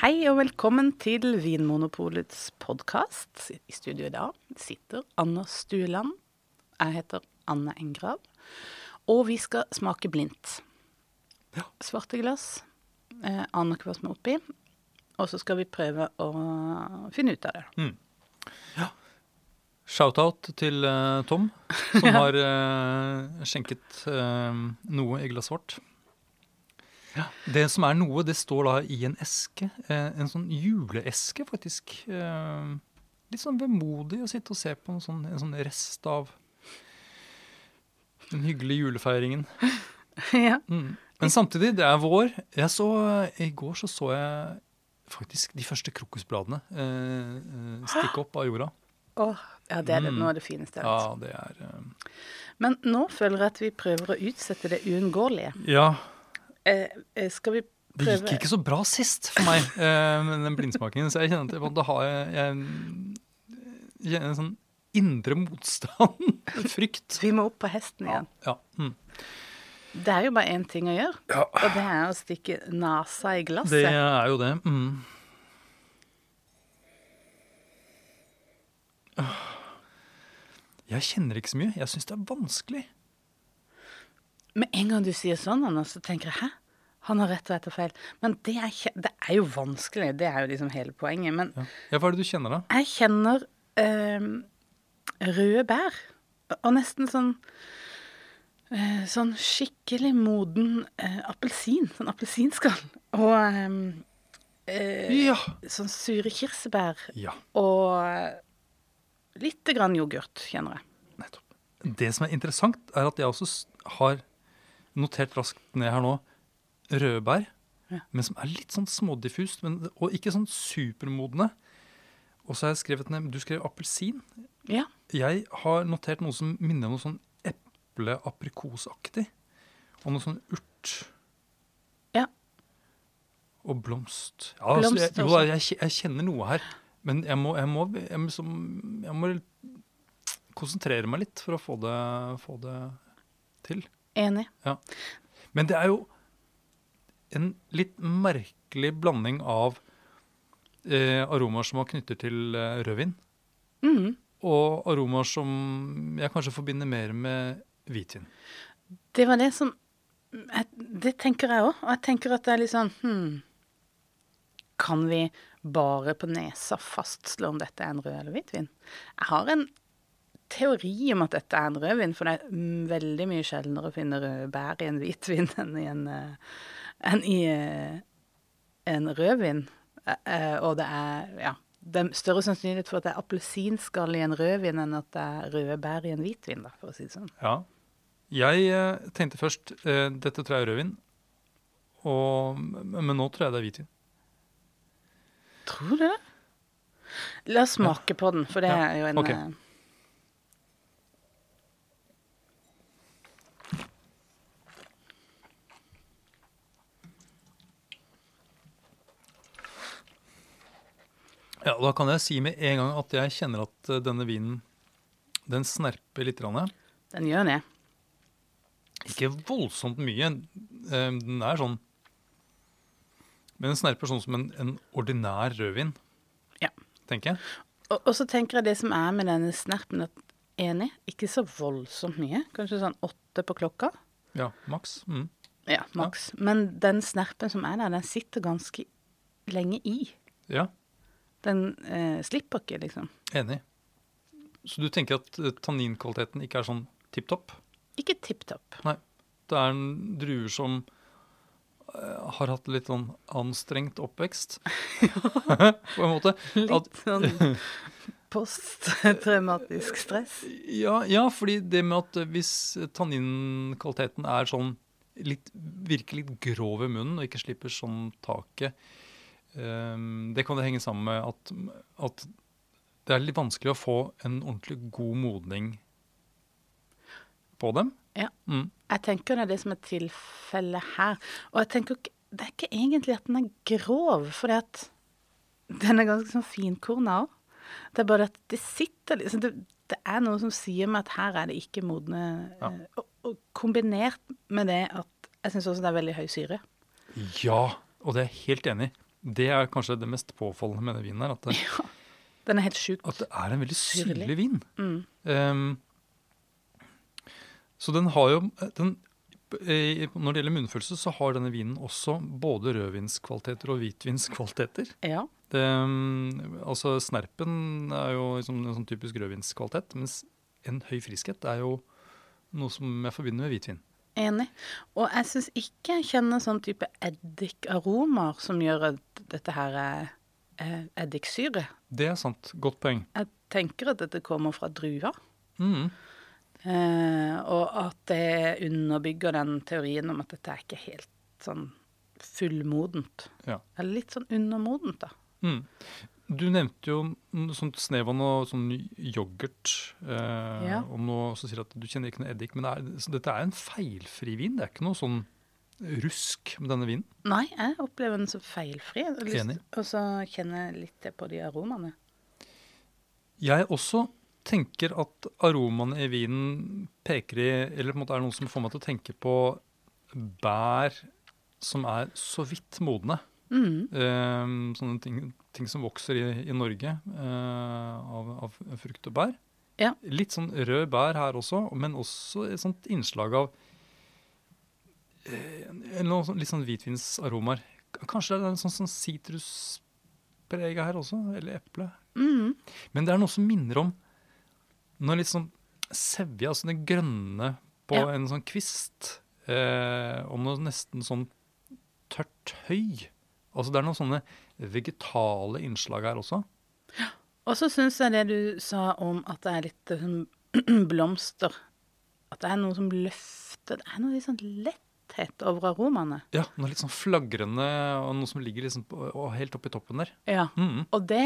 Hei og velkommen til Vinmonopolets podcast. I studio i dag sitter Anna Stueland. Jeg heter Anne Engrav. Og vi skal smake blindt. Ja. Svarte glass. Anna kvar som er oppi. Og så skal vi prøve å finne ut av det. Mm. Ja. Shoutout til Tom, som har skjenket noe i glass vårt. Ja. Det som noe, det står da I en eske, en sånn juleeske faktisk. Litt sånn vemodig å sitte og se på en sånn rest av den hyggelige julefeiringen. Ja. Mm. Men samtidig, det vår. I går så jeg faktisk de første krokusbladene stikke opp av jorda. Ja, det det. Nå det fineste jeg vet. Ja, det Men nå føler jeg at vi prøver å utsette det uunngåelige. Ja, skal vi prøve? Det gikk ikke så bra sist for meg med den blindsmakingen, så jeg kjenner at da har jeg en sånn indre motstand, frykt. Vi må opp på hesten igjen. Ja. Mm. Det jo bare en ting å gjøre, og det å stikke nasa I glasset. Det jo det. Mm. Jeg kjenner ikke så mye. Jeg synes det vanskelig. Men en gang du sier sånn, Anna, så tenker jeg, hæ? Han har rett og feil. Men det det jo vanskelig, det jo liksom hele poenget. Men ja, hva det du kjenner da? Jeg kjenner røde bær, og nesten sånn skikkelig moden appelsin, sånn appelsinskall, og sånn sure kirsebær, og litt grann yoghurt, kjenner jeg. Nettopp. Det som interessant at jeg også har notert raskt ned her nå, rødbær, men som litt sånn smådiffust, og ikke sånn supermodne. Og så har jeg skrevet ned, du skrev appelsin. Ja. Jeg har notert noe som minner om noe sånn eple-aprikosaktig, og noe sånn urt. Ja. Og blomst. Ja, blomst altså, jeg kjenner noe her, men jeg må konsentrere meg litt for å få det til. Enig. Ja. Men det jo en litt merkelig blanding av aromaer som man knytter til rødvin, og aromaer som jeg kanskje forbinder mer med hvitvin. Det var det som, det tenker jeg også, og jeg tenker at det litt sånn, kan vi bare på nesa fastslå om dette en rød eller hvitvin? Jeg har en teori om at dette en rødvin, for det veldig mye sjeldnere å finne røde bær I en hvitvin enn i en rødvin. Og det det større sannsynlighet for at det appelsinskall I en rødvin enn at det røde bær I en hvitvin, da, for å si det sånn. Ja. Jeg tenkte først, dette tror jeg rødvin, men nå tror jeg det hvitvin. Tror du det? La oss smake på den, for det jo en... Okay. Ja, da kan jeg si med en gang at jeg kjenner at denne vinen, den snerper litt. Den gjør det. Ikke voldsomt mye. Den sånn, men den snerper sånn som en ordinær rødvin, tenker jeg. Og så tenker jeg det som med denne snerpen, at enig, ikke så voldsomt mye. Kanskje sånn 8 på klokka. Ja, maks. Mm. Ja, maks. Ja. Men den snerpen som der, den sitter ganske lenge I. Ja. Den slipper ikke, liksom. Enig. Så du tenker at tanninkvaliteten ikke sånn tipptopp? Ikke tipptopp. Nei. Det en druer som har hatt litt sånn anstrengt oppvekst. På en måte. Litt sånn posttraumatisk stress. Ja, fordi det med at hvis tanninkvaliteten sånn litt, virker litt grov I munnen og ikke slipper sånn taket, det kan det henge sammen med at det litt vanskelig å få en ordentlig god modning på dem. Ja, jeg tenker det det som tilfelle her. Og jeg tenker det ikke egentlig at den grov, for den ganske sånn finkorna også. Det bare at det sitter, det noe som sier meg at her det ikke modne, og kombinert med det at jeg synes også det veldig høy syre. Ja, og det jeg helt enig i. Det er kanskje det mest påfallende med den vinen her, at det, ja, den er helt sjukt. At det er en veldig syrlig vin. Mm. Så den har jo, når det gjelder munnfølelse, så har denne vinen også både rødvinskvaliteter og hvitvinskvaliteter. Ja. Det, altså snerpen er jo liksom en sånn typisk rødvinskvalitet, mens en høy friskhet er jo noe som jeg forbinder med hvitvin. Enig. Og jeg synes ikke jeg kjenner sånn type eddikaromer som gjør at dette her er eddiksyre. Det er sant. Godt poeng. Jeg tenker at dette kommer fra drua. Mm. Og at det underbygger den teorien om at dette er ikke helt sånn fullmodent. Ja. Eller litt sånn undermodent da. Mm. Du nevnte jo sånt snev av noe sånn yoghurt, ja, om noe som sier at du kjenner ikke noe eddik, men dette er en feilfri vin, det er ikke noe sånn rusk med denne vinen. Nei, jeg opplever den som feilfri, og så kjenner jeg litt på de aromene. Jeg også tenker at aromene i vinen peker i, eller på en måte er noe som får meg til å tenke på bær som er så vidt modne. Mm. Sånne ting som vokser i Norge av frukt og bær. Ja. Litt sånn rød bær her også, men også et sånt innslag av litt sånn hvitvinsaromer. Kanskje det er en sånn sitruspreg her også, eller eple. Mm. Men det er noe som minner om noe litt sånn sevje, altså det grønne på ja, en sånn kvist, og noe nesten sånn tørt høy. Altså det er noen sånne vegetale innslag her også. Og så synes jeg det du sa om at det er litt sånn blomster, at det er noe som løfter, det er noe litt sånn letthet over aromene. Ja, noe litt sånn flagrende, og noe som ligger liksom helt oppe i toppen der. Ja, og det,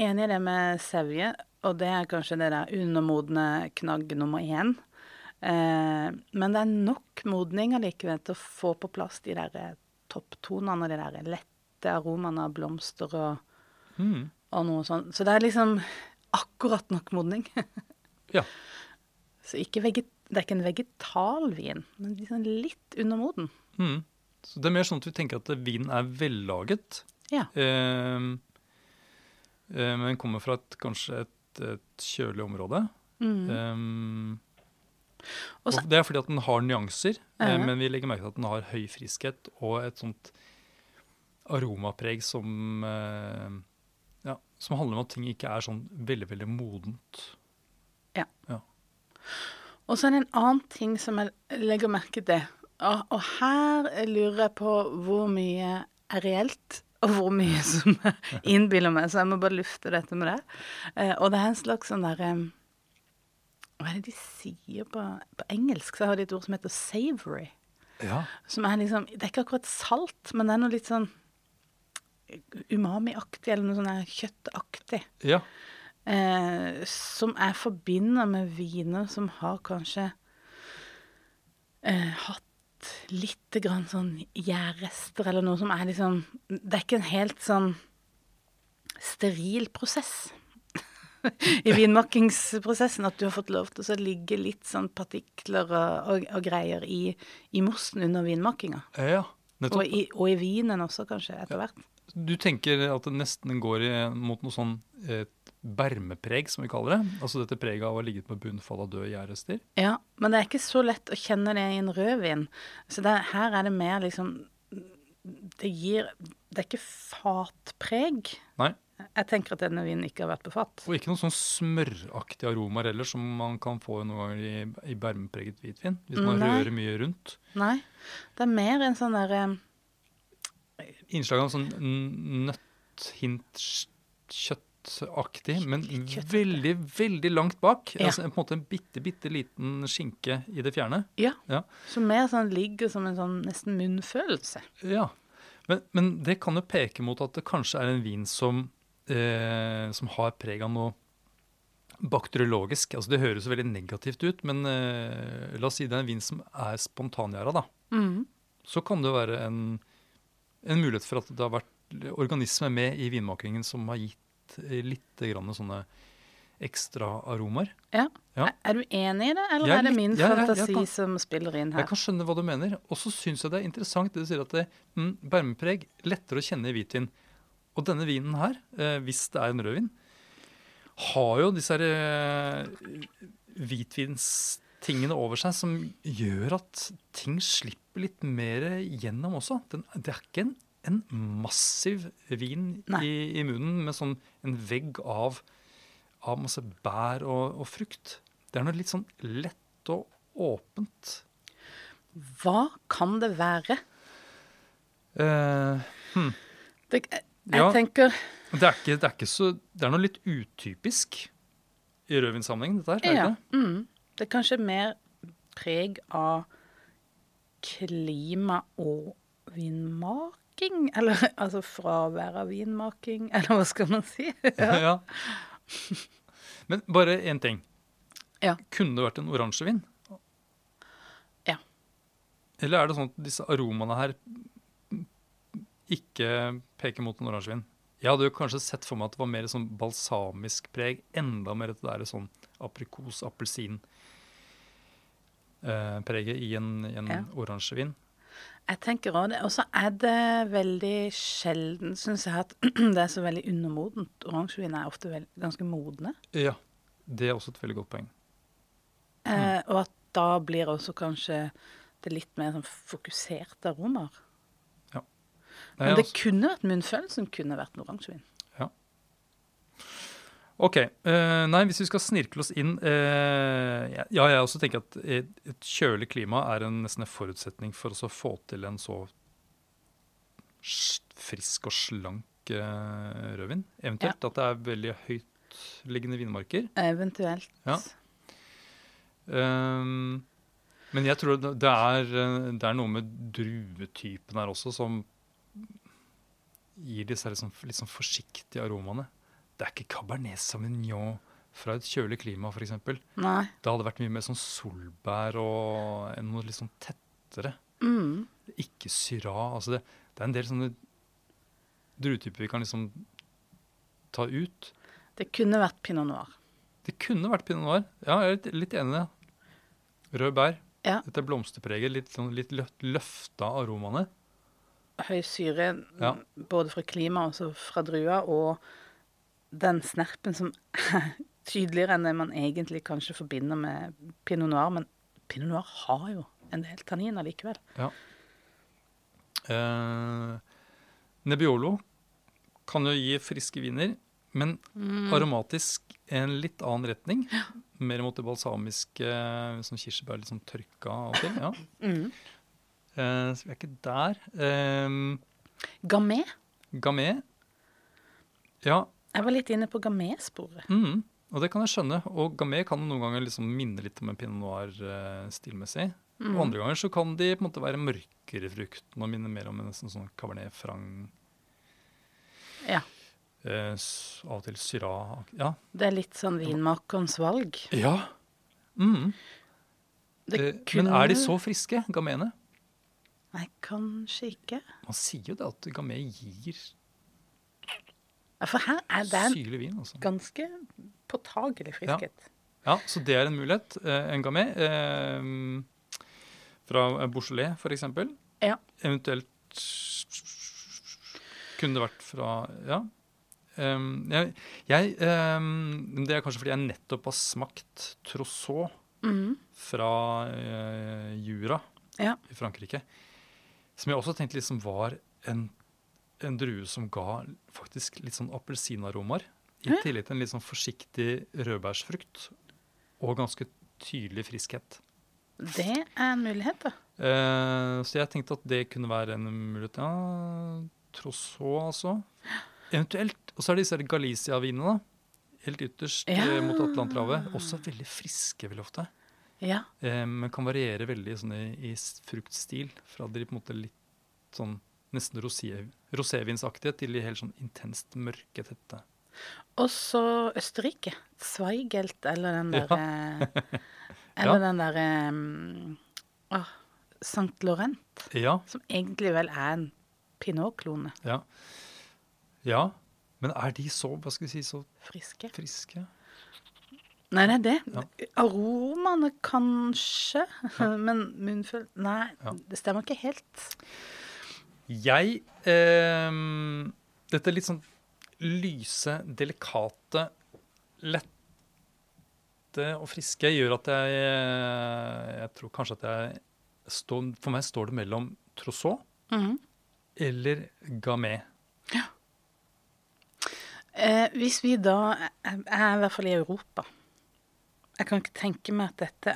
enig i det med sevje, og det er kanskje det der undermodne knagg nummer 1, men det er nok modning allikevel til å få på plass de der topptonene, de der lette aromene av blomster og noe sånt. Så det er liksom akkurat nok modning. Ja. Så det er ikke en vegetalvin, men liksom litt undermoden. Mm. Så det er mer sånn at vi tenker at vinen er vellaget. Ja. Men den kommer fra kanskje et kjølig område. Mm. Og det er fordi at den har nyanser, men vi legger merke til at den har høy friskhet og et sånt aromapreg som handler om at ting ikke er sånn veldig, veldig modent. Ja. Ja. Og så er det en annen ting som jeg legger merke til, og her lurer jeg på hvor mye er reelt, og hvor mye som innbiller meg, så jeg må bare lufte dette med det. Og det er en slags sånn der... Hva er det de sier på engelsk? Så har de et ord som heter savory. Ja. Som er liksom, det er ikke akkurat salt, men det er noe litt sånn umami-aktig, eller noe sånn kjøttaktig. Ja. Som er forbindet med viner som har kanskje hatt litt grann sånn gjærrester, eller noe som er liksom, det er ikke en helt sånn steril prosess. I vinmakkingsprosessen, at du har fått lov til å ligge litt sånn partikler og greier i mosten under vinmakkinga. Ja, nettopp. Og i vinen også, kanskje, etter hvert. Du tenker at det nesten går mot noe sånn bermepreg, som vi kaller det? Altså dette preget av å ha ligget på bunnfall av døde gjærrester? Ja, men det er ikke så lett å kjenne det i en rødvin. Så her er det mer liksom, det er ikke fatpreg. Nei. Jeg tenker at denne vinen ikke har vært på fatt. Og ikke noen sånn smøraktig aromer heller, som man kan få noen ganger i bærmepreget hvitvin, hvis man rører mye rundt. Nei, det er mer en sånn der... Innslag av en sånn nøtt-hint-kjøttaktig, men veldig, veldig langt bak. Ja. Altså, på en måte en bitte, bitte liten skinke i det fjerne. Ja, ja. Som mer sånn ligger som en sånn nesten munnfølelse. Ja, men det kan jo peke mot at det kanskje er en vin som har preg av noe bakteriologisk. Altså det høres veldig negativt ut, men la oss si det er en vin som er spontangjæra, da. Mm. Så kan det være en mulighet for at det har vært organismer med i vinmakingen som har gitt litt grann sånne ekstra aromer. Ja. Ja. Er du enig i det, eller er det min fantasi som spiller inn her? Jeg kan skjønne hva du mener. Og så synes jeg det er interessant det du sier at det bærmepreg lettere å kjenne i hvitvin. Og denne vinen her, hvis det er en rødvin, har jo disse her, hvitvinstingene over seg som gjør at ting slipper litt mer gjennom også. Det er ikke en massiv vin i munnen med sånn en vegg av masse bær og frukt. Det er noe litt sånn lett og åpent. Hva kan det være? Jeg tenker... Det er noe litt utypisk i rødvinssammenhengen, dette her. Er det? Det er kanskje mer preg av klima og vinmaking, eller altså fravær av vinmaking, eller hva skal man si? Men bare en ting. Ja. Kunne det vært en oransjevin? Ja. Eller er det sånn at disse aromaene her ikke peker mot en oransjevin? Jeg hadde jo kanskje sett for meg at det var mer sånn balsamisk preg, enda mer at det er sånn aprikos-appelsin-preget i en oransjevin. Jeg tenker også det. Og så er det veldig sjelden, synes jeg, at det er så veldig undermodent. Oransjevin er ofte ganske modne. Ja, det er også et veldig godt poeng. Og at da blir også kanskje det litt mer sånn fokuserte aromer. Ja. Men det kunne vært munnfølelsen, kunne vært en oransjevin. Ja. Ok. Hvis vi skal snirkle oss inn... jeg også tenker at et kjølig klima er nesten en forutsetning for oss å få til en så frisk og slank rødvin. Eventuelt at det er veldig høytliggende vinmarker. Eventuelt. Ja. Men jeg tror det er noe med druetypen her også som gir disse litt sånn forsiktige aromaene. Det er ikke Cabernet Sauvignon fra et kjølig klima, for eksempel. Nei. Det hadde vært mye mer sånn solbær og noe litt sånn tettere. Ikke Syrah. Altså det er en del sånne druetyper vi kan liksom ta ut. Det kunne vært Pinot Noir. Ja, jeg er litt enig i det. Rød bær. Ja. Dette blomsterpreget, litt løfta aromaene. Høy syre, både fra klima, altså fra drua, og den snerpen som er tydeligere enn det man egentlig kanskje forbinder med Pinot Noir, men Pinot Noir har jo en del tanniner likevel. Ja. Nebbiolo kan jo gi friske viner, men aromatisk en litt annen retning. Ja. Mer mot det balsamiske, som kirsebær litt sånn tørka av og til. Ja. Så vi er ikke der. Gamay. Ja. Jeg var litt inne på Gamay-sporet. Og det kan jeg skjønne. Og Gamay kan noen ganger liksom minne litt om en Pinot Noir stilmessig. Og andre ganger så kan de på en måte være mørkere i frukten og minne mer om en nesten sånn Cabernet Franc. Ja. Av og til Syrah. Ja. Det er litt sånn vinmakerens valg. Ja. Men er de så friske, Gamayene? Nei, kanskje ikke. Man sier jo det at Gamay gir... For her er det en ganske påtagelig friskhet. Ja, så det er en mulighet. En Gamay fra Beaujolais, for eksempel. Ja. Eventuelt kunne det vært fra... Ja. Det er kanskje fordi jeg nettopp har smakt Trousseau fra Jura i Frankrike. Som jeg også tenkte liksom var en drue som ga faktisk litt sånn appelsinaromer, i tillegg til en litt sånn forsiktig rødbærsfrukt og ganske tydelig friskhet. Det er en mulighet, da. Så jeg tenkte at det kunne være en mulighet. Ja, Trousseau, altså. Eventuelt. Og så er det disse Galicia-vinene, helt ytterst mot Atlanterhavet. Også veldig friske, veldig ofte. Ja. Men kan variere veldig sånn i fruktstil, fra de på en måte litt sånn nesten rosévinsaktige til helt sånn intenst mørke tette. Og så Østerrike. Swigelt, eller den der... Eller den der... Sankt Laurent. Ja. Som egentlig vel er en Pinot-klone. Ja. Men er de så, hva skal vi si, så... Friske. Nej, det är det. Ja. Aroman kanske, ja. Men munfull. Nej, ja. Det stämmer inte helt. Jag detta är lite sån lyse, delikate, lätta och friska gör att jag tror kanske att jag står för mig står det mellan Trousseau eller Gamay. Ja. Hvis vi da I hvert fall I Europa jeg kan ikke tenke meg at dette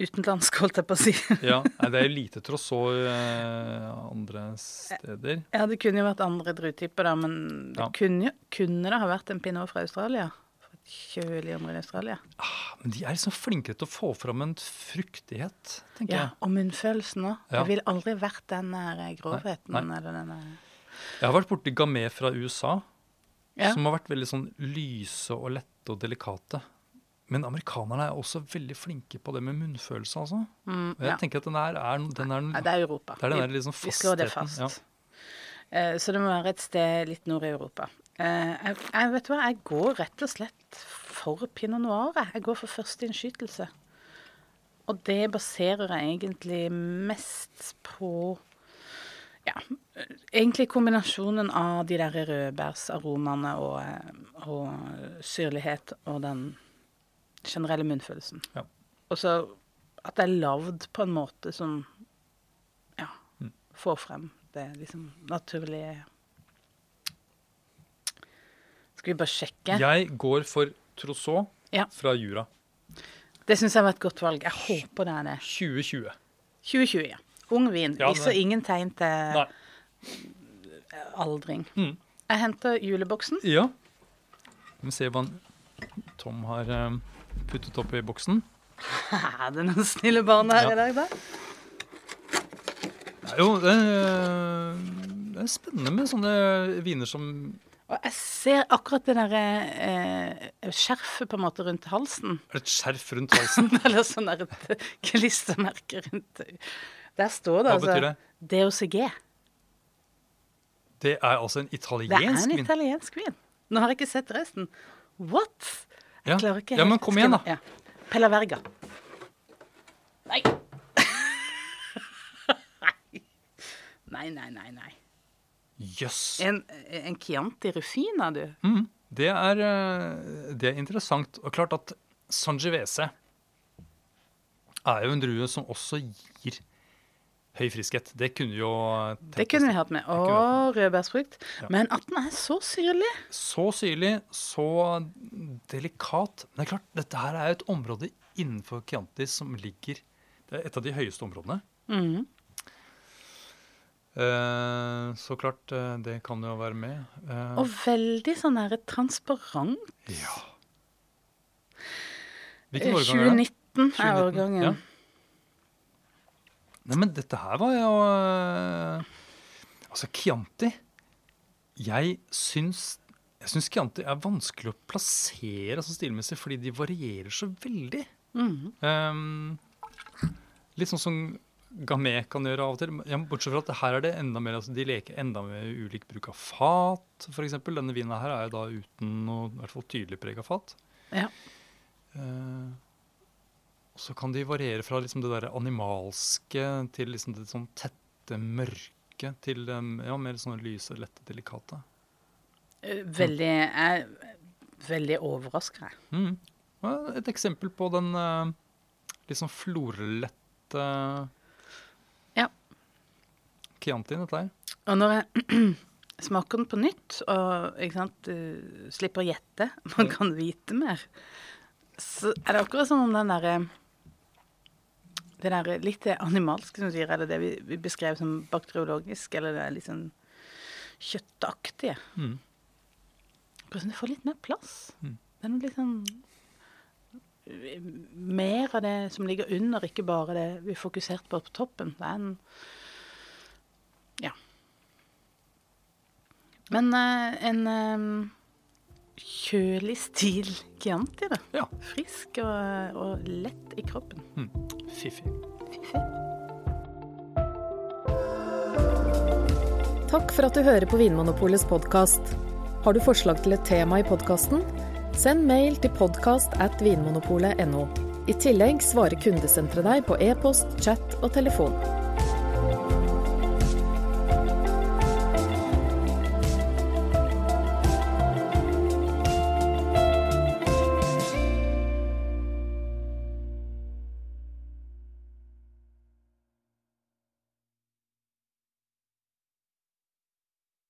utenlandsk holdt jeg på å si ja, det jo lite Trousseau andre steder ja, det kunne jo vært andre drutyper da men det ja. kunne det ha vært en pinot fra Australia fra et kjølig område I Australia men de liksom flinkere til å få fram en fruktighet tenker ja, jeg. Og munnfølelsen også ja. Det vil aldri vært den her grovheten nei. Eller den her Jeg har vært borte I Gamay fra USA, ja. Som har vært veldig sånn lyse og lette og delikate. Men amerikanerne også veldig flinke på det med munnfølelse, altså. Og jeg tenker at den er ja, det Europa. Det den der liksom fastheten. Vi slår det fast. Ja. Så det må være et sted litt nord I Europa. Jeg vet hva, jeg går rett og slett for Pinot Noir. Jeg går for første innskytelse. Og det baserer jeg egentlig mest på... Ja, egentlig kombinationen av de der rødbærsaromene og syrlighet og den generelle munnfølelsen. Ja. Og så at det lavd på en måte som ja, får frem det liksom naturlige. Skal vi bare sjekke? Jeg går for Trousseau ja. Fra Jura. Det synes jeg var et godt valg. Jeg håper det det. 2020, ja. Ung vin, ja, så ingen tegn til aldring. Jeg henter juleboksen. Ja. Vi ser hva Tom har puttet opp I boksen. Det noen snille barn her I dag, da? Ja, jo, det spennende med sånne viner som... Og jeg ser akkurat det der skjerfet på en måte rundt halsen. Et skjerf rundt halsen? Eller sånn der et klistermerke rundt... Der står det altså DOSG. Det altså en italiensk vin? Det en italiensk vin. Nå har jeg ikke sett resten. What? Jeg ja. Klarer ikke helt. Ja, men kom igjen da. Ja. Pella Verga. Nei. Nei. Yes. En Chianti Ruffina, du. Det er interessant. Og klart at Sangiovese jo en drue som også gir høy friskhet. Det kunne jo... Det kunne vi hatt med. Og rødbærsfrukt. Ja. Men at den så syrlig. Så syrlig, så delikat. Men det klart, dette her jo et område innenfor Chianti som ligger... Det et av de høyeste områdene. Så klart, det kan jo være med. Og veldig sånn her transparent. Ja. Hvilken årgang det? 2019 årgangen. Ja. Nei, men dette her var jo... Altså, Chianti. Jeg synes Chianti vanskelig å plassere sånn stilmessig, fordi de varierer så veldig. Litt sånn som Gamay kan gjøre av og til. Ja, bortsett fra at her det enda mer... Altså, de leker enda mer ulik bruk av fat, for eksempel. Denne vinen her jo da uten noe, I hvert fall tydelig preg av fat. Ja. Så kan de variere fra liksom det der animalske til liksom det sånn tette mørke til ja, mer sånn lyse, lette, delikate. Veldig overraskende. Et eksempel på den liksom florlette ja. Chiantien, dette her. Og når jeg smaker den på nytt, og ikke sant, slipper å gjette, man kan vite mer, så det akkurat som om den der... Det der litt animalsk, som du sier, eller det vi beskrev som bakteriologisk, eller det litt sånn kjøttaktige. Hvordan det får litt mer plass. Det noe litt sånn... Mer av det som ligger under, ikke bare det vi fokuserte på toppen. Det en... Ja. Men en kjølig stil Chianti da. Ja. Frisk og lett I kroppen. Fiffig. Takk for at du hører på Vinmonopolets podcast. Har du forslag til et tema I podcasten? Send mail til podcast@vinmonopolet.no. I tillegg svarer kundesenteret deg på e-post, chat og telefon.